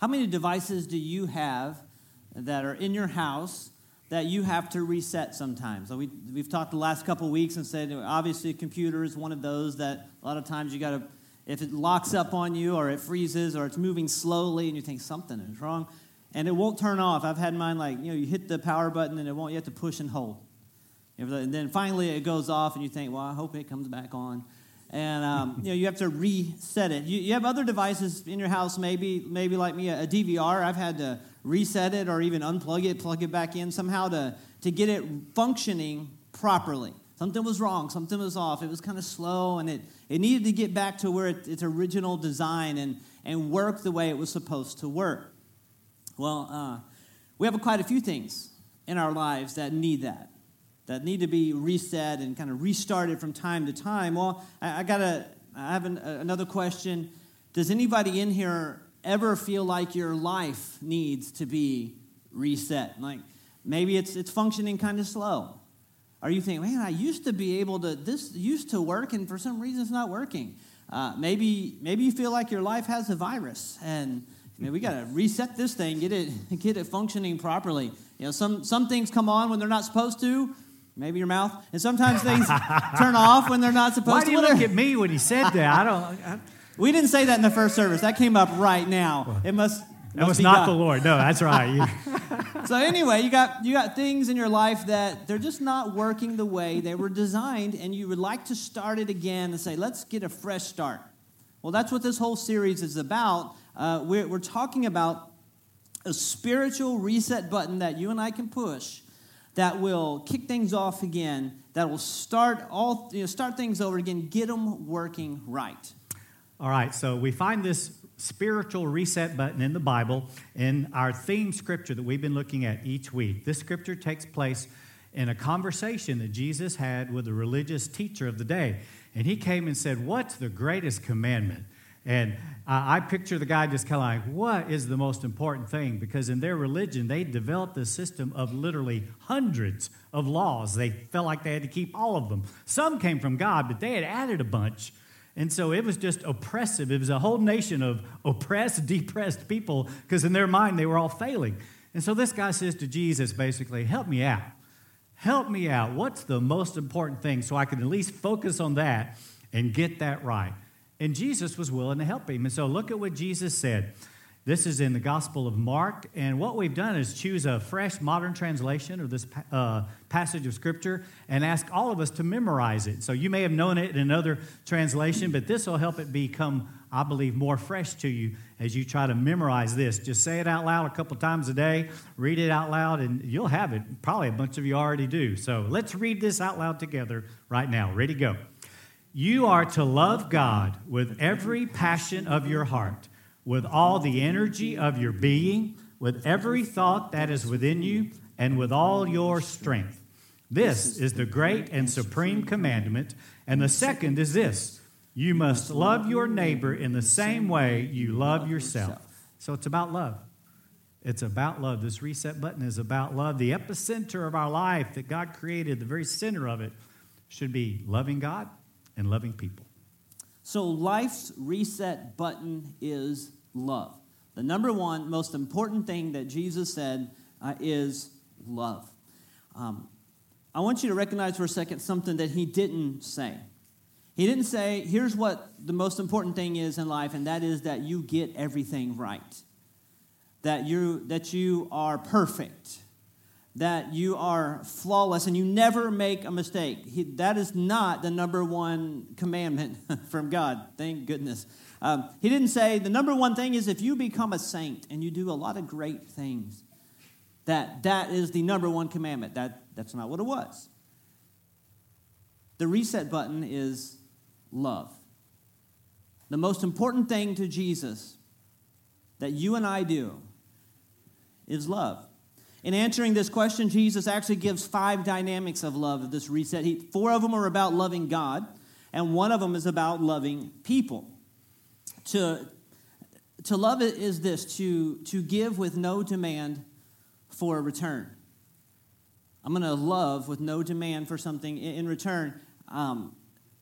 How many devices do you have that are in your house that you have to reset sometimes? So we've talked the last couple weeks and said, obviously, a computer is one of those that a lot of times you got to, if it locks up on you or it freezes or it's moving slowly and you think something is wrong, and it won't turn off. I've had mine like, you hit the power button and it won't, you have to push and hold. And then finally it goes off and you think, well, I hope it comes back on. And, you have to reset it. You have other devices in your house, maybe like me, a DVR. I've had to reset it or even unplug it, plug it back in somehow to get it functioning properly. Something was wrong. Something was off. It was kind of slow, and it needed to get back to where its original design and work the way it was supposed to work. Well, we have quite a few things in our lives that need to be reset and kind of restarted from time to time. Well, I have another question. Does anybody in here ever feel like your life needs to be reset? Like maybe it's functioning kind of slow. Are you thinking, man, I used to be able to, this used to work, and for some reason it's not working. Maybe you feel like your life has a virus, and we got to reset this thing, get it functioning properly. Some things come on when they're not supposed to. Maybe your mouth. And sometimes things turn off when they're not supposed to. Why do you look at me when he said that? We didn't say that in the first service. That came up right now. That was not God. The Lord. No, that's right. So anyway, you got things in your life that they're just not working the way they were designed, and you would like to start it again and say, let's get a fresh start. Well, that's what this whole series is about. We're talking about a spiritual reset button that you and I can push that will kick things off again, that will start things over again, get them working right. All right, so we find this spiritual reset button in the Bible in our theme scripture that we've been looking at each week. This scripture takes place in a conversation that Jesus had with a religious teacher of the day. And he came and said, what's the greatest commandment? And I picture the guy just kind of like, what is the most important thing? Because in their religion, they developed a system of literally hundreds of laws. They felt like they had to keep all of them. Some came from God, but they had added a bunch. And so it was just oppressive. It was a whole nation of oppressed, depressed people, because in their mind, they were all failing. And so this guy says to Jesus, basically, help me out. Help me out. What's the most important thing so I can at least focus on that and get that right? And Jesus was willing to help him. And so look at what Jesus said. This is in the Gospel of Mark. And what we've done is choose a fresh modern translation of this passage of Scripture and ask all of us to memorize it. So you may have known it in another translation, but this will help it become, I believe, more fresh to you as you try to memorize this. Just say it out loud a couple times a day, read it out loud, and you'll have it. Probably a bunch of you already do. So let's read this out loud together right now. Ready, go. You are to love God with every passion of your heart, with all the energy of your being, with every thought that is within you, and with all your strength. This is the great and supreme commandment. And the second is this: you must love your neighbor in the same way you love yourself. So it's about love. It's about love. This reset button is about love. The epicenter of our life that God created, the very center of it, should be loving God and loving people. So life's reset button is love. The number one most important thing that Jesus said is love. I want you to recognize for a second something that he didn't say. He didn't say, here's what the most important thing is in life, and that is that you get everything right, that you are perfect, that you are flawless and you never make a mistake. That is not the number one commandment from God. Thank goodness. He didn't say the number one thing is if you become a saint and you do a lot of great things, that is the number one commandment. That's not what it was. The reset button is love. The most important thing to Jesus that you and I do is love. In answering this question, Jesus actually gives 5 dynamics of love of this reset. 4 of them are about loving God, and one of them is about loving people. To love it is this, to give with no demand for a return. I'm going to love with no demand for something in return.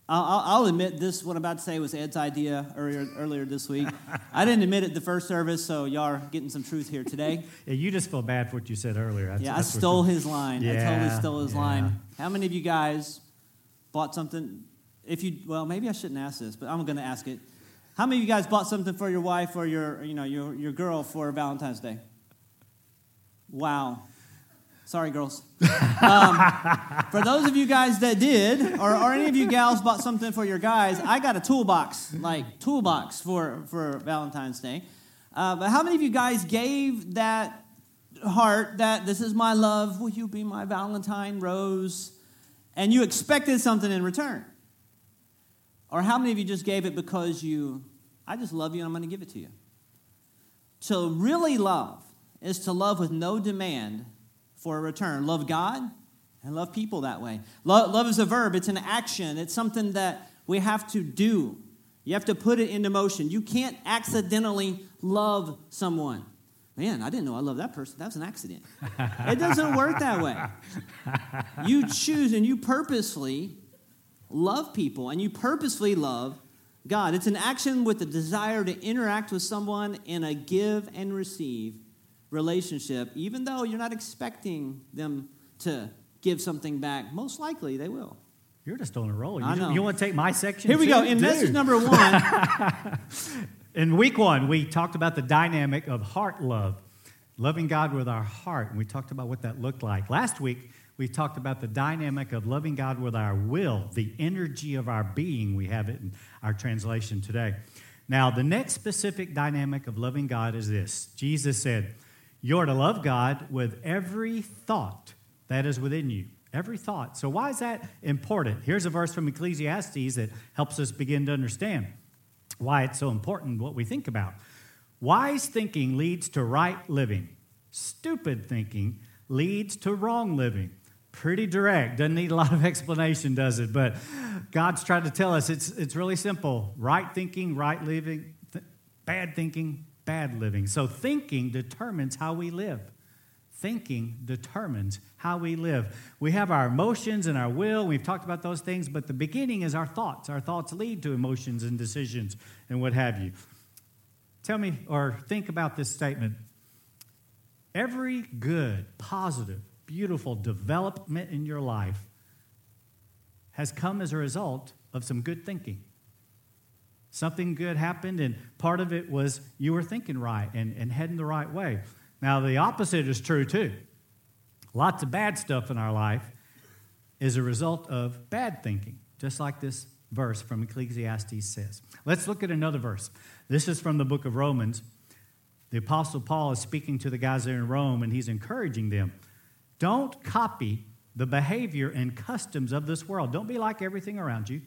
I'll admit this, what I'm about to say was Ed's idea earlier this week. I didn't admit it the first service, so y'all are getting some truth here today. Yeah, you just feel bad for what you said earlier. I stole his line. Yeah, I totally stole his line. How many of you guys bought something? Maybe I shouldn't ask this, but I'm going to ask it. How many of you guys bought something for your wife or your girl for Valentine's Day? Wow. Sorry, girls. For those of you guys that did, or any of you gals bought something for your guys, I got a toolbox for Valentine's Day. But how many of you guys gave that heart that this is my love, will you be my Valentine rose, and you expected something in return? Or how many of you just gave it because I just love you and I'm going to give it to you? So really love is to love with no demand for a return. Love God and love people that way. Love is a verb. It's an action. It's something that we have to do. You have to put it into motion. You can't accidentally love someone. Man, I didn't know I loved that person. That was an accident. It doesn't work that way. You choose and you purposely love people and you purposely love God. It's an action with a desire to interact with someone in a give and receive relationship, even though you're not expecting them to give something back. Most likely they will. You're just on a roll. You want to take my section? Here we go. In message number one. In week one, we talked about the dynamic of heart love, loving God with our heart, and we talked about what that looked like. Last week, we talked about the dynamic of loving God with our will, the energy of our being. We have it in our translation today. Now, the next specific dynamic of loving God is this. Jesus said, you're to love God with every thought that is within you, every thought. So why is that important? Here's a verse from Ecclesiastes that helps us begin to understand why it's so important, what we think about. Wise thinking leads to right living. Stupid thinking leads to wrong living. Pretty direct. Doesn't need a lot of explanation, does it? But God's trying to tell us it's really simple. Right thinking, right living. Bad thinking, bad living. So thinking determines how we live. Thinking determines how we live. We have our emotions and our will. We've talked about those things, but the beginning is our thoughts. Our thoughts lead to emotions and decisions and what have you. Tell me or think about this statement. Every good, positive, beautiful development in your life has come as a result of some good thinking. Something good happened, and part of it was you were thinking right and heading the right way. Now, the opposite is true, too. Lots of bad stuff in our life is a result of bad thinking, just like this verse from Ecclesiastes says. Let's look at another verse. This is from the book of Romans. The Apostle Paul is speaking to the guys there in Rome, and he's encouraging them. Don't copy the behavior and customs of this world. Don't be like everything around you,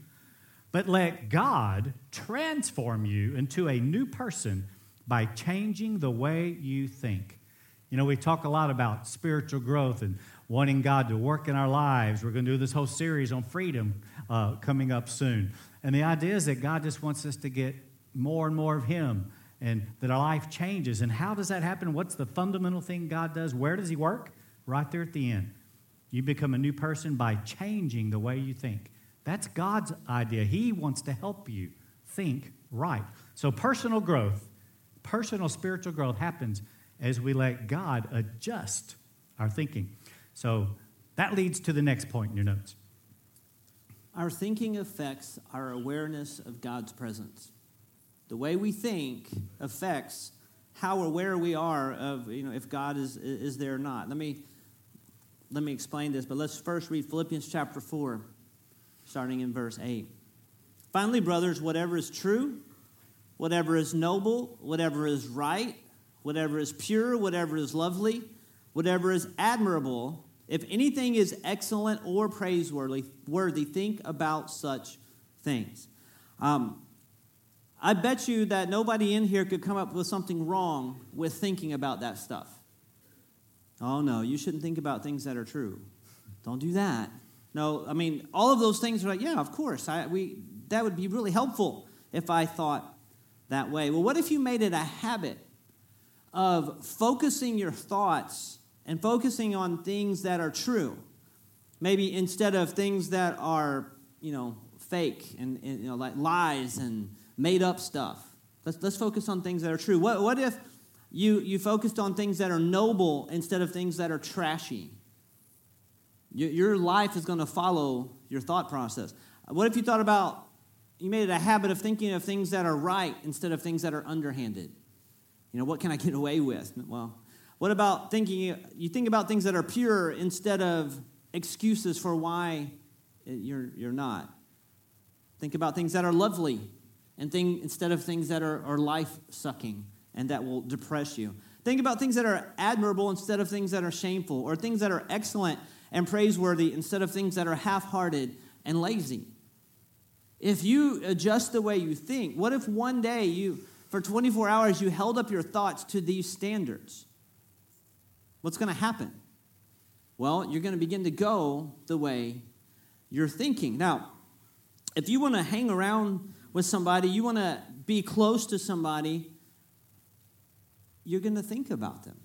but let God transform you into a new person by changing the way you think. You know, we talk a lot about spiritual growth and wanting God to work in our lives. We're going to do this whole series on freedom coming up soon. And the idea is that God just wants us to get more and more of Him and that our life changes. And how does that happen? What's the fundamental thing God does? Where does He work? Right there at the end. You become a new person by changing the way you think. That's God's idea. He wants to help you think right. So personal growth, personal spiritual growth happens as we let God adjust our thinking. So that leads to the next point in your notes. Our thinking affects our awareness of God's presence. The way we think affects how aware we are of, if God is there or not. Let me explain this, but let's first read Philippians chapter 4. Starting in verse 8. Finally, brothers, whatever is true, whatever is noble, whatever is right, whatever is pure, whatever is lovely, whatever is admirable, if anything is excellent or praiseworthy, think about such things. I bet you that nobody in here could come up with something wrong with thinking about that stuff. Oh, no, you shouldn't think about things that are true. Don't do that. No, I mean, all of those things are like, yeah, of course. That would be really helpful if I thought that way. Well, what if you made it a habit of focusing your thoughts and focusing on things that are true? Maybe instead of things that are, fake and like lies and made up stuff. Let's focus on things that are true. What if you focused on things that are noble instead of things that are trashy? Your life is going to follow your thought process. What if you thought about, you made it a habit of thinking of things that are right instead of things that are underhanded? What can I get away with? Well, what about thinking, you think about things that are pure instead of excuses for why you're not? Think about things that are lovely instead of things that are life-sucking and that will depress you. Think about things that are admirable instead of things that are shameful, or things that are excellent and praiseworthy instead of things that are half-hearted and lazy. If you adjust the way you think, what if one day for 24 hours, you held up your thoughts to these standards? What's going to happen? Well, you're going to begin to go the way you're thinking. Now, if you want to hang around with somebody, you want to be close to somebody, you're going to think about them.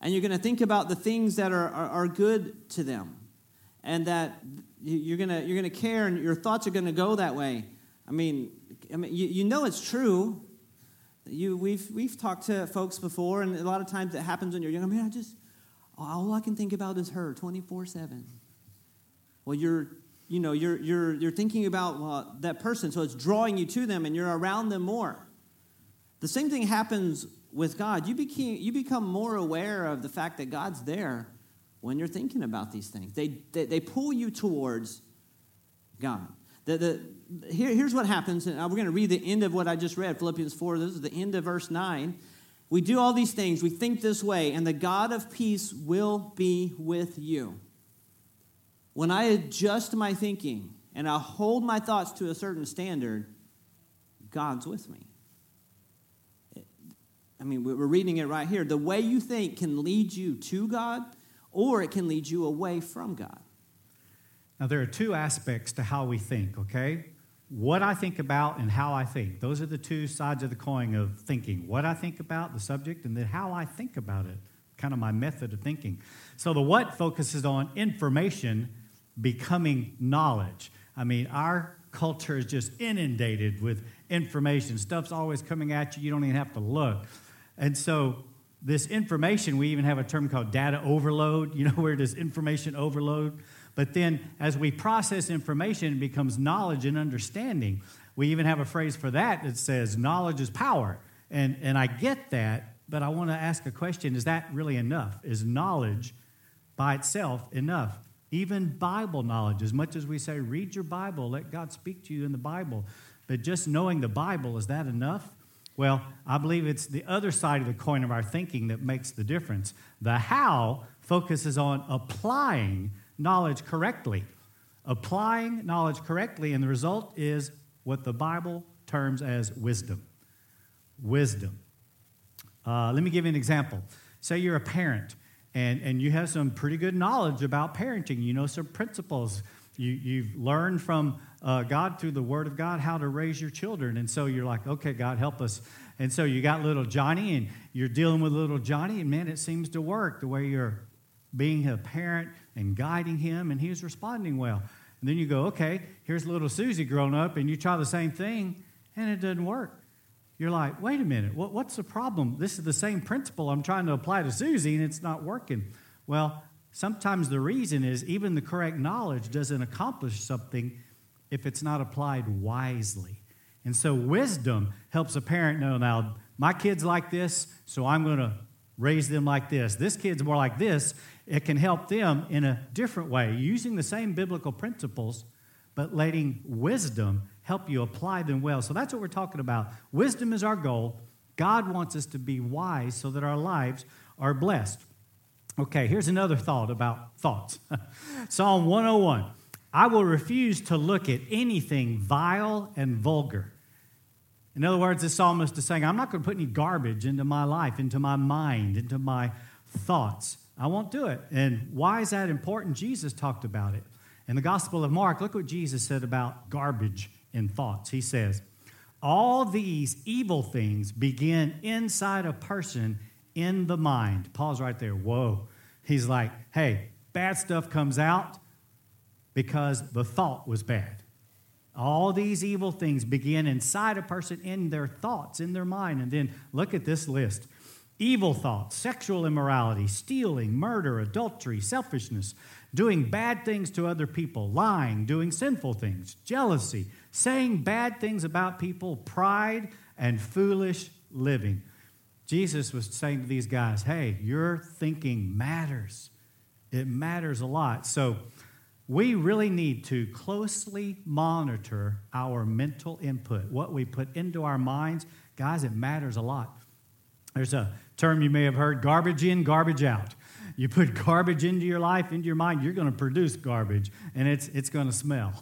And you're going to think about the things that are good to them. And that you're going to care, and your thoughts are going to go that way. I mean, you know it's true. We've talked to folks before, and a lot of times it happens when you're young. All I can think about is her 24/7. Well, you're thinking about that person, so it's drawing you to them, and you're around them more. The same thing happens with God. You become more aware of the fact that God's there when you're thinking about these things. They pull you towards God. Here's what happens, and we're going to read the end of what I just read, Philippians 4. This is the end of verse 9. We do all these things, we think this way, and the God of peace will be with you. When I adjust my thinking and I hold my thoughts to a certain standard, God's with me. I mean, we're reading it right here. The way you think can lead you to God, or it can lead you away from God. Now, there are two aspects to how we think, okay? What I think about and how I think. Those are the two sides of the coin of thinking. What I think about, the subject, and then how I think about it, kind of my method of thinking. So the what focuses on information becoming knowledge. I mean, our culture is just inundated with information. Stuff's always coming at you. You don't even have to look. And so this information, we even have a term called data overload, where it is information overload. But then as we process information, it becomes knowledge and understanding. We even have a phrase for that that says knowledge is power. And I get that, but I want to ask a question. Is that really enough? Is knowledge by itself enough? Even Bible knowledge, as much as we say, read your Bible, let God speak to you in the Bible. But just knowing the Bible, is that enough? Well, I believe it's the other side of the coin of our thinking that makes the difference. The how focuses on applying knowledge correctly. Applying knowledge correctly, and the result is what the Bible terms as wisdom. Wisdom. Let me give you an example. Say you're a parent, and you have some pretty good knowledge about parenting. You know some principles. You've learned from God through the Word of God how to raise your children. And so you're like, okay, God, help us. And so you got little Johnny, and you're dealing with little Johnny, and man, it seems to work the way you're being a parent and guiding him, and he's responding well. And then you go, okay, here's little Susie grown up, and you try the same thing, and it doesn't work. You're like, wait a minute, what's the problem? This is the same principle I'm trying to apply to Susie, and it's not working. Well, sometimes the reason is even the correct knowledge doesn't accomplish something if it's not applied wisely. And so wisdom helps a parent know, now, my kid's like this, so I'm going to raise them like this. This kid's more like this. It can help them in a different way, using the same biblical principles, but letting wisdom help you apply them well. So that's what we're talking about. Wisdom is our goal. God wants us to be wise so that our lives are blessed. Okay, here's another thought about thoughts. Psalm 101. I will refuse to look at anything vile and vulgar. In other words, the psalmist is saying, I'm not going to put any garbage into my life, into my mind, into my thoughts. I won't do it. And why is that important? Jesus talked about it. In the Gospel of Mark, look what Jesus said about garbage and thoughts. He says, all these evil things begin inside a person in the mind. Pause right there. Whoa. He's like, hey, bad stuff comes out because the thought was bad. All these evil things begin inside a person, in their thoughts, in their mind. And then look at this list. Evil thoughts, sexual immorality, stealing, murder, adultery, selfishness, doing bad things to other people, lying, doing sinful things, jealousy, saying bad things about people, pride, and foolish living. Jesus was saying to these guys, hey, your thinking matters. It matters a lot. So we really need to closely monitor our mental input, what we put into our minds. Guys, it matters a lot. There's a term you may have heard, garbage in, garbage out. You put garbage into your life, into your mind, you're going to produce garbage, and it's going to smell.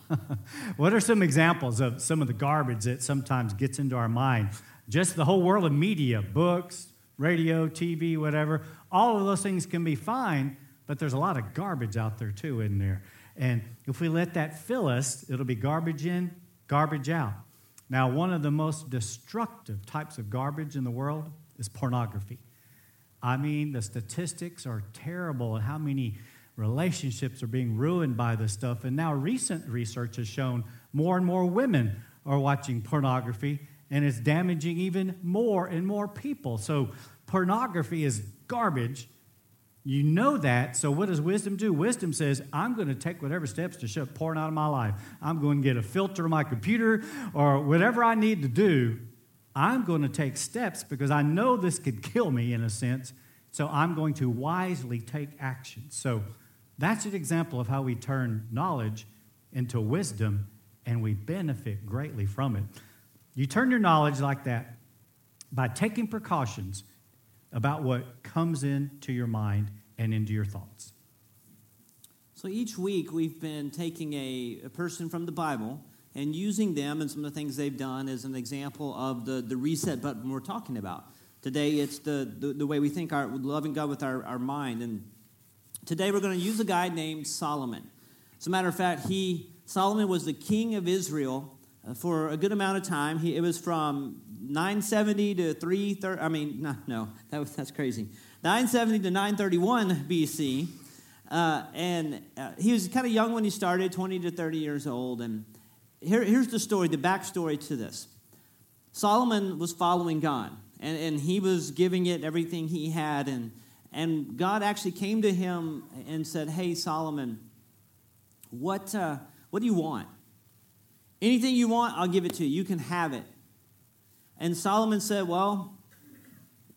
What are some examples of some of the garbage that sometimes gets into our mind? Just the whole world of media, books, radio, TV, whatever. All of those things can be fine, but there's a lot of garbage out there too, isn't there? And if we let that fill us, it'll be garbage in, garbage out. Now, one of the most destructive types of garbage in the world is pornography. I mean, the statistics are terrible and how many relationships are being ruined by this stuff. And now recent research has shown more and more women are watching pornography, and it's damaging even more and more people. So pornography is garbage. You know that. So what does wisdom do? Wisdom says, I'm going to take whatever steps to shut porn out of my life. I'm going to get a filter on my computer or whatever I need to do. I'm going to take steps because I know this could kill me in a sense, so I'm going to wisely take action. So that's an example of how we turn knowledge into wisdom, and we benefit greatly from it. You turn your knowledge like that by taking precautions about what comes into your mind and into your thoughts. So each week we've been taking a person from the Bible and using them and some of the things they've done as an example of the reset button we're talking about. Today, it's the way we think, our loving God with our mind. And today, we're going to use a guy named Solomon. As a matter of fact, Solomon was the king of Israel for a good amount of time. It was from 970 to 330. I mean, no, that's crazy. 970 to 931 B.C. He was kind of young when he started, 20 to 30 years old, and here's the story, the backstory to this. Solomon was following God, and he was giving it everything he had, and God actually came to him and said, hey, Solomon, what do you want? Anything you want, I'll give it to you. You can have it. And Solomon said, well,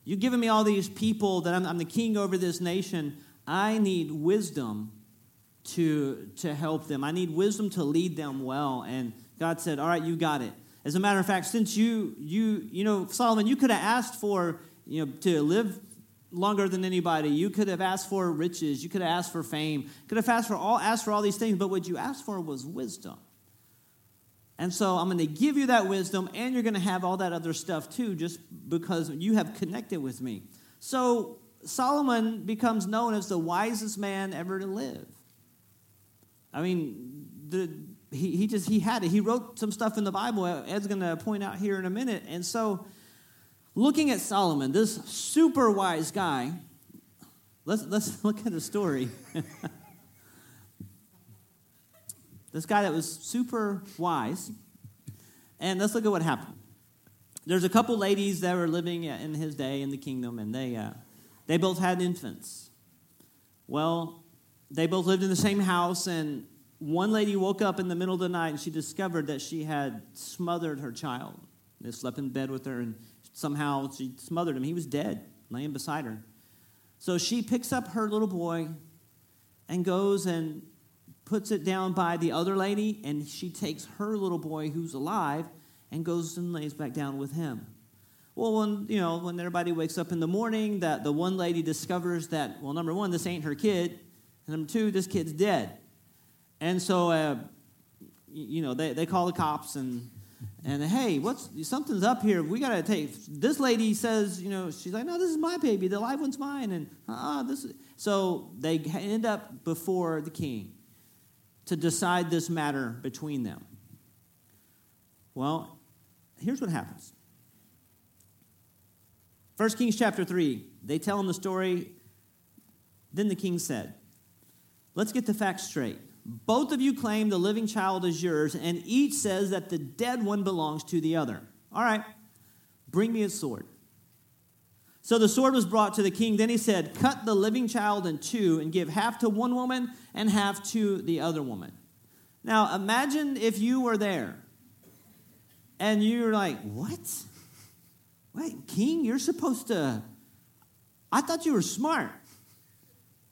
you've given me all these people that I'm the king over this nation. I need wisdom to help them. I need wisdom to lead them well. And God said, all right, you got it. As a matter of fact, since you know, Solomon, you could have asked for, you know, to live longer than anybody. You could have asked for riches. You could have asked for fame. Could have asked for all these things, but what you asked for was wisdom. And so I'm going to give you that wisdom, and you're going to have all that other stuff too, just because you have connected with me. So Solomon becomes known as the wisest man ever to live. I mean, he had it. He wrote some stuff in the Bible, Ed's going to point out here in a minute. And so looking at Solomon, this super wise guy, let's look at the story. This guy that was super wise, and let's look at what happened. There's a couple ladies that were living in his day in the kingdom, and they both had infants. Well, they both lived in the same house, and one lady woke up in the middle of the night, and she discovered that she had smothered her child. They slept in bed with her, and somehow she smothered him. He was dead, laying beside her. So she picks up her little boy and goes and puts it down by the other lady, and she takes her little boy who's alive and goes and lays back down with him. Well, when everybody wakes up in the morning, that the one lady discovers that, well, number one, this ain't her kid. And number two, this kid's dead. And so, they call the cops and hey, something's up here. We got to take, this lady says, she's like, no, this is my baby. The live one's mine. And so they end up before the king to decide this matter between them. Well, here's what happens. First Kings chapter 3, they tell him the story. Then the king said, let's get the facts straight. Both of you claim the living child is yours, and each says that the dead one belongs to the other. All right, bring me a sword. So the sword was brought to the king. Then he said, cut the living child in two and give half to one woman and half to the other woman. Now, imagine if you were there and you're like, what? Wait, king, you're supposed to, I thought you were smart.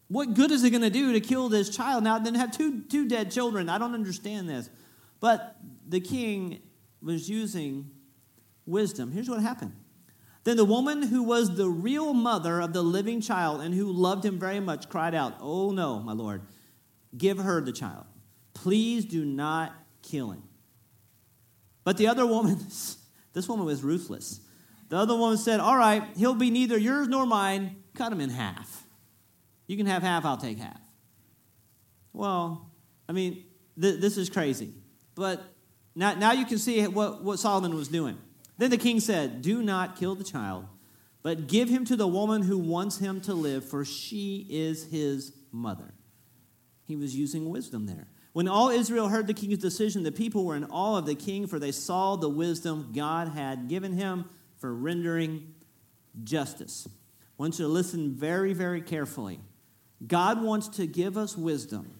What good is it going to do to kill this child? Now, then have two dead children. I don't understand this. But the king was using wisdom. Here's what happened. Then the woman who was the real mother of the living child and who loved him very much cried out, oh no, my lord, give her the child. Please do not kill him. But the other woman, this woman was ruthless. The other woman said, all right, he'll be neither yours nor mine. Cut him in half. You can have half, I'll take half. Well, I mean, this is crazy. But now you can see what Solomon was doing. Then the king said, do not kill the child, but give him to the woman who wants him to live, for she is his mother. He was using wisdom there. When all Israel heard the king's decision, the people were in awe of the king, for they saw the wisdom God had given him for rendering justice. I want you to listen very, very carefully. God wants to give us wisdom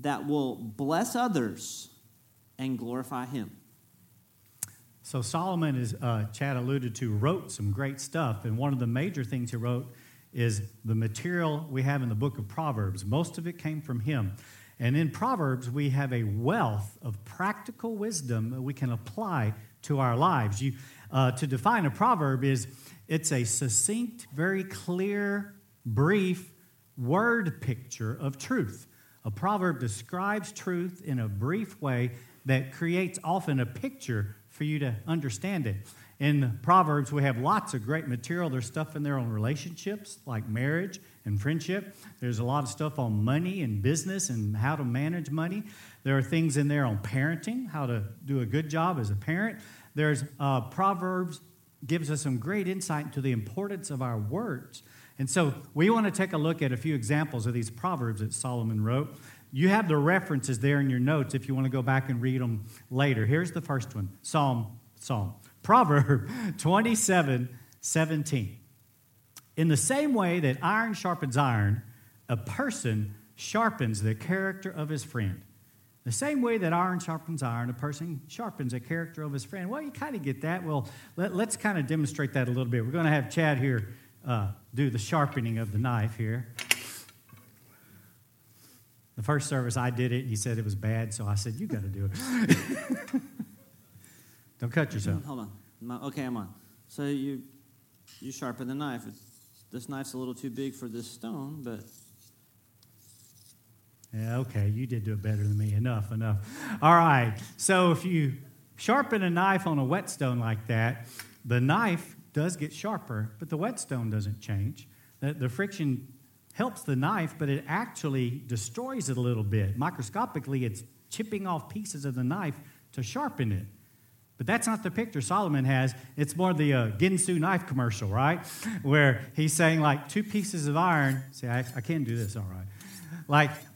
that will bless others and glorify him. So Solomon, as Chad alluded to, wrote some great stuff. And one of the major things he wrote is the material we have in the book of Proverbs. Most of it came from him. And in Proverbs, we have a wealth of practical wisdom that we can apply to our lives. To define a proverb is, it's a succinct, very clear, brief word picture of truth. A proverb describes truth in a brief way that creates often a picture for you to understand it. In Proverbs, we have lots of great material. There's stuff in there on relationships, like marriage and friendship. There's a lot of stuff on money and business and how to manage money. There are things in there on parenting, how to do a good job as a parent. There's Proverbs gives us some great insight into the importance of our words. And so we want to take a look at a few examples of these Proverbs that Solomon wrote. You have the references there in your notes if you want to go back and read them later. Here's the first one, Proverb 27:17. In the same way that iron sharpens iron, a person sharpens the character of his friend. The same way that iron sharpens iron, a person sharpens the character of his friend. Well, you kind of get that. Well, let's kind of demonstrate that a little bit. We're going to have Chad here do the sharpening of the knife here. The first service, I did it, and he said it was bad, so I said, you got to do it. Don't cut yourself. Hold on. I'm on. So you sharpen the knife. This knife's a little too big for this stone, but... Yeah, okay, you did do it better than me. Enough. All right, so if you sharpen a knife on a whetstone like that, the knife does get sharper, but the whetstone doesn't change. The friction helps the knife, but it actually destroys it a little bit. Microscopically, it's chipping off pieces of the knife to sharpen it. But that's not the picture Solomon has. It's more the Ginsu knife commercial, right? Where he's saying, like, two pieces of iron. See, I can do this, all right.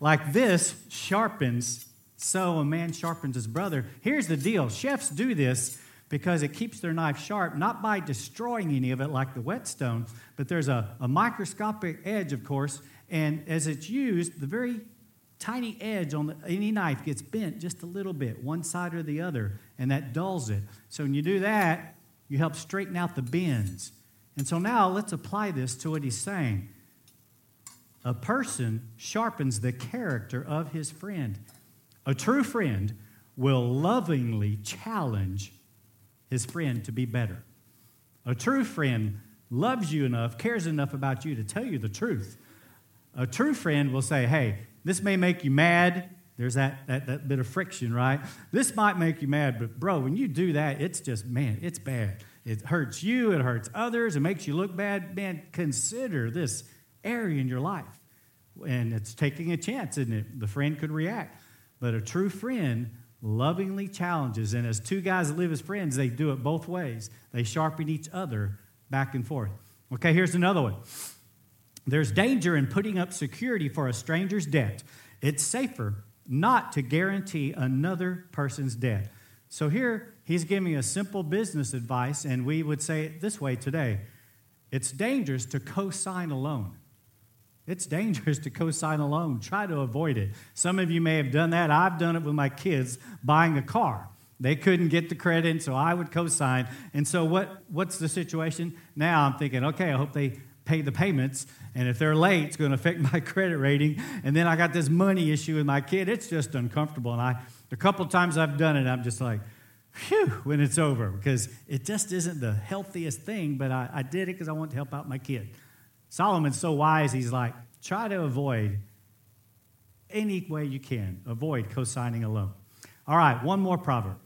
Like this sharpens, so a man sharpens his brother. Here's the deal. Chefs do this because it keeps their knife sharp, not by destroying any of it like the whetstone, but there's a microscopic edge, of course, and as it's used, the very tiny edge on any knife gets bent just a little bit, one side or the other, and that dulls it. So when you do that, you help straighten out the bends. And so now let's apply this to what he's saying. A person sharpens the character of his friend. A true friend will lovingly challenge his friend to be better. A true friend loves you enough, cares enough about you to tell you the truth. A true friend will say, hey, this may make you mad. There's that bit of friction, right? This might make you mad, but bro, when you do that, it's just, man, it's bad. It hurts you, it hurts others, it makes you look bad. Man, consider this area in your life. And it's taking a chance, isn't it? The friend could react. But a true friend lovingly challenges. And as two guys live as friends, they do it both ways. They sharpen each other back and forth. Okay, here's another one. There's danger in putting up security for a stranger's debt. It's safer not to guarantee another person's debt. So here, he's giving us simple business advice, and we would say it this way today. It's dangerous to co-sign a loan. It's dangerous to co-sign a loan. Try to avoid it. Some of you may have done that. I've done it with my kids buying a car. They couldn't get the credit, and so I would co-sign. And so what's the situation? Now I'm thinking, okay, I hope they pay the payments, and if they're late, it's going to affect my credit rating. And then I got this money issue with my kid. It's just uncomfortable. And a couple times I've done it, I'm just like, phew, when it's over, because it just isn't the healthiest thing, but I did it because I want to help out my kid. Solomon's so wise, he's like, try to avoid any way you can. Avoid co-signing a loan. All right, one more proverb.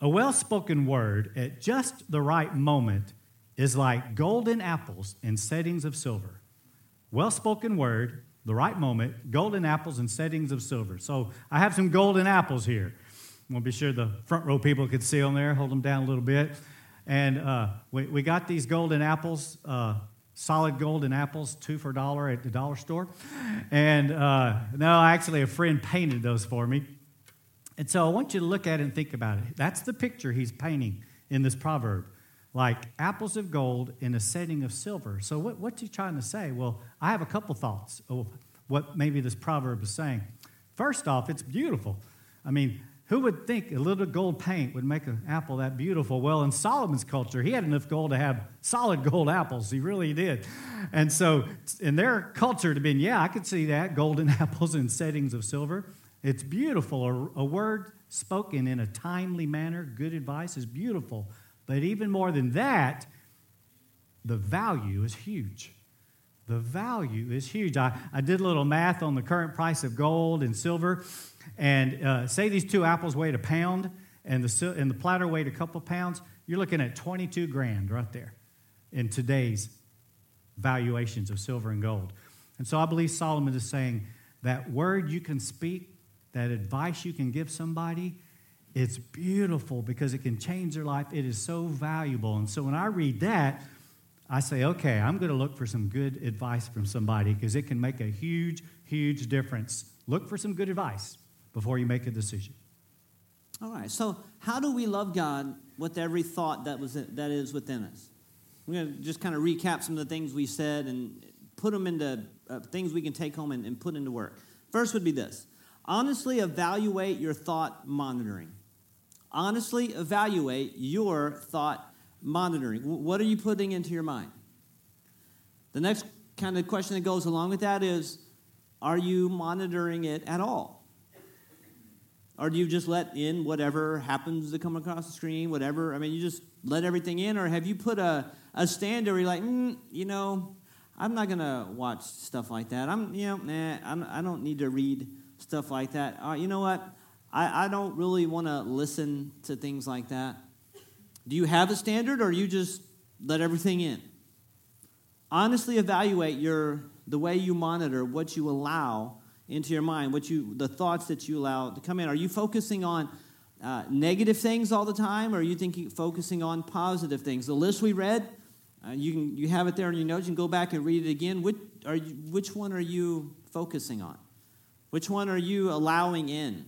A well-spoken word at just the right moment is like golden apples in settings of silver. Well-spoken word, the right moment, golden apples in settings of silver. So I have some golden apples here. I'm going to be sure the front row people could see them there. Hold them down a little bit. And we got these golden apples, solid golden apples, $2 for $1 at the dollar store. And no, actually a friend painted those for me. And so I want you to look at it and think about it. That's the picture he's painting in this proverb. Like apples of gold in a setting of silver. So what's he trying to say? Well, I have a couple thoughts of what maybe this proverb is saying. First off, it's beautiful. I mean, who would think a little gold paint would make an apple that beautiful? Well, in Solomon's culture, he had enough gold to have solid gold apples. He really did. And so in their culture, it had been, yeah, I could see that, golden apples in settings of silver. It's beautiful. A word spoken in a timely manner, good advice is beautiful. But even more than that, the value is huge. The value is huge. I did a little math on the current price of gold and silver, and say these two apples weighed a pound, and the platter weighed a couple pounds. You're looking at $22,000 right there in today's valuations of silver and gold. And so I believe Solomon is saying that word you can speak, that advice you can give somebody, it's beautiful because it can change their life. It is so valuable. And so when I read that, I say, okay, I'm going to look for some good advice from somebody because it can make a huge, huge difference. Look for some good advice before you make a decision. All right. So how do we love God with every thought that is within us? We're going to just kind of recap some of the things we said and put them into things we can take home and put into work. First would be this. Honestly evaluate your thought monitoring. Honestly evaluate your thought monitoring. What are you putting into your mind? The next kind of question that goes along with that is, are you monitoring it at all? Or do you just let in whatever happens to come across the screen, whatever? I mean, you just let everything in, or have you put a standard where you're like, I'm not going to watch stuff like that. I don't need to read stuff like that. You know what? I don't really want to listen to things like that. Do you have a standard, or you just let everything in? Honestly evaluate the way you monitor what you allow into your mind, the thoughts that you allow to come in. Are you focusing on negative things all the time, or are you focusing on positive things? The list we read, you have it there in your notes. You can go back and read it again. Which one are you focusing on? Which one are you allowing in?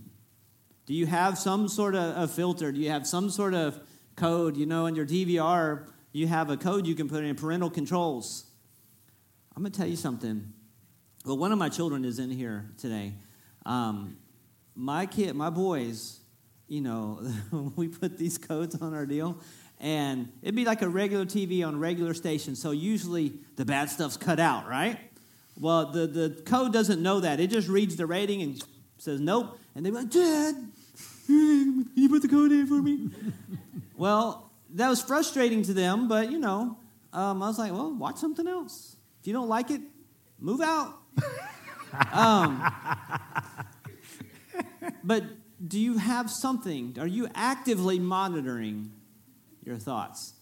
Do you have some sort of filter? Do you have some sort of code? In your DVR, you have a code you can put in, parental controls. I'm going to tell you something. Well, one of my children is in here today. My boys, we put these codes on our deal, and it'd be like a regular TV on a regular station, so usually the bad stuff's cut out, right? Well, the code doesn't know that. It just reads the rating and says nope, and they're like, Dad, you put the code in for me? Well, that was frustrating to them, but, I was like, well, watch something else. If you don't like it, move out. But do you have something? Are you actively monitoring your thoughts?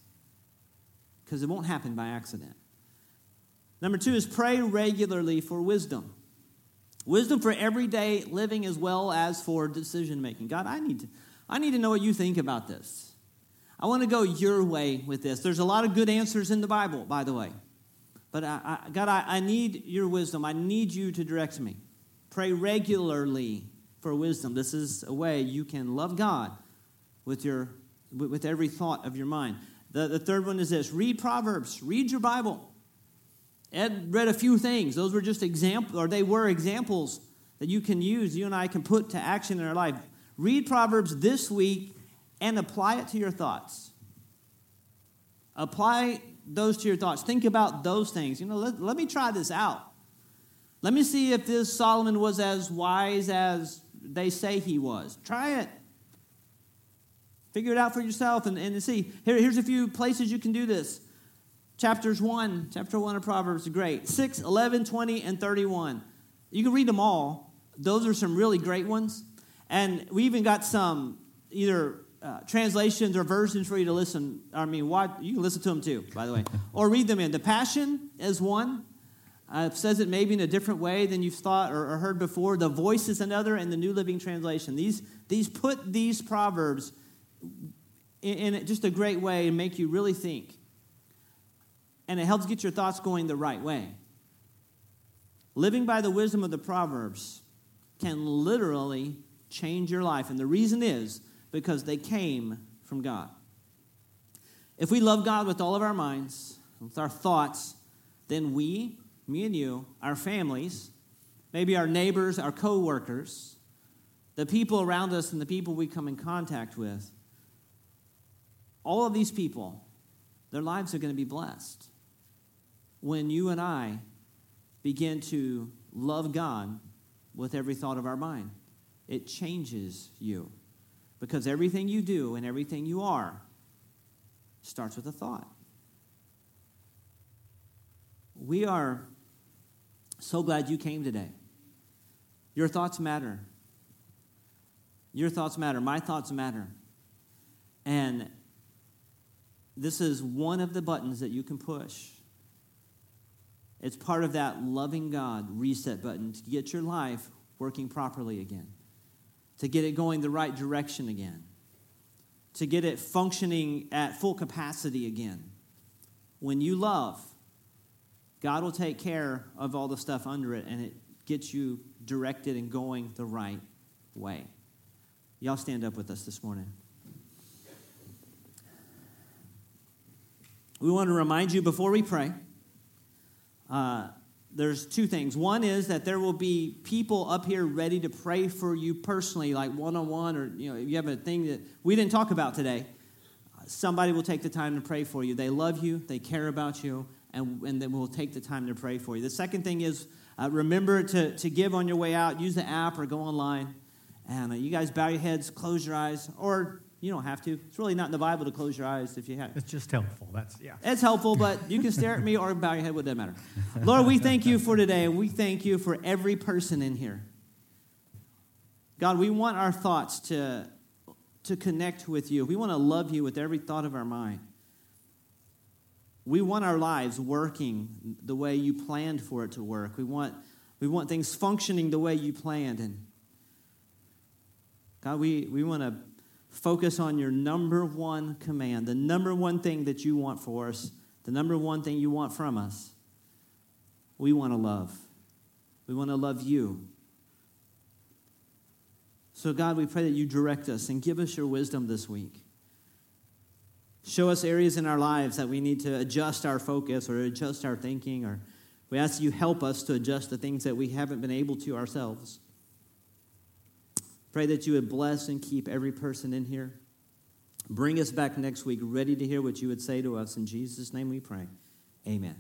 Because it won't happen by accident. Number 2 is pray regularly for wisdom. Wisdom for everyday living as well as for decision making. God, I need to know what you think about this. I want to go your way with this. There's a lot of good answers in the Bible, by the way. But God, I need your wisdom. I need you to direct me. Pray regularly for wisdom. This is a way you can love God with every thought of your mind. The third one is this. Read Proverbs. Read your Bible. Ed read a few things. Those were just examples, or they were examples that you can use, you and I can put to action in our life. Read Proverbs this week and apply it to your thoughts. Apply those to your thoughts. Think about those things. You know, let me try this out. Let me see if this Solomon was as wise as they say he was. Try it. Figure it out for yourself and see. Here's a few places you can do this. Chapter 1 of Proverbs, great. 6, 11, 20, and 31. You can read them all. Those are some really great ones. And we even got some either translations or versions for you to listen. You can listen to them too, by the way. Or read them in. The Passion is one. It says it maybe in a different way than you've thought or heard before. The Voice is another, and the New Living Translation. These put these Proverbs in just a great way and make you really think. And it helps get your thoughts going the right way. Living by the wisdom of the Proverbs can literally change your life. And the reason is because they came from God. If we love God with all of our minds, with our thoughts, then we, me and you, our families, maybe our neighbors, our co-workers, the people around us and the people we come in contact with, all of these people, their lives are going to be blessed when you and I begin to love God with every thought of our mind. It changes you because everything you do and everything you are starts with a thought. We are so glad you came today. Your thoughts matter. Your thoughts matter. My thoughts matter. And this is one of the buttons that you can push. It's part of that loving God reset button to get your life working properly again, to get it going the right direction again, to get it functioning at full capacity again. When you love, God will take care of all the stuff under it, and it gets you directed and going the right way. Y'all stand up with us this morning. We want to remind you before we pray, there's two things. One is that there will be people up here ready to pray for you personally, like one-on-one, or if you have a thing that we didn't talk about today, somebody will take the time to pray for you. They love you, they care about you, and they will take the time to pray for you. The second thing is remember to give on your way out. Use the app or go online. And you guys bow your heads, close your eyes, or you don't have to. It's really not in the Bible to close your eyes if you have. It's just helpful. It's helpful, but you can stare at me or bow your head. What does that matter? Lord, we thank you for today. We thank you for every person in here. God, we want our thoughts to connect with you. We want to love you with every thought of our mind. We want our lives working the way you planned for it to work. We want things functioning the way you planned. And God, we want to focus on your number one command, the number one thing that you want for us, the number one thing you want from us. We want to love. We want to love you. So, God, we pray that you direct us and give us your wisdom this week. Show us areas in our lives that we need to adjust our focus or adjust our thinking, or we ask that you help us to adjust the things that we haven't been able to ourselves. Pray that you would bless and keep every person in here. Bring us back next week ready to hear what you would say to us. In Jesus' name we pray. Amen.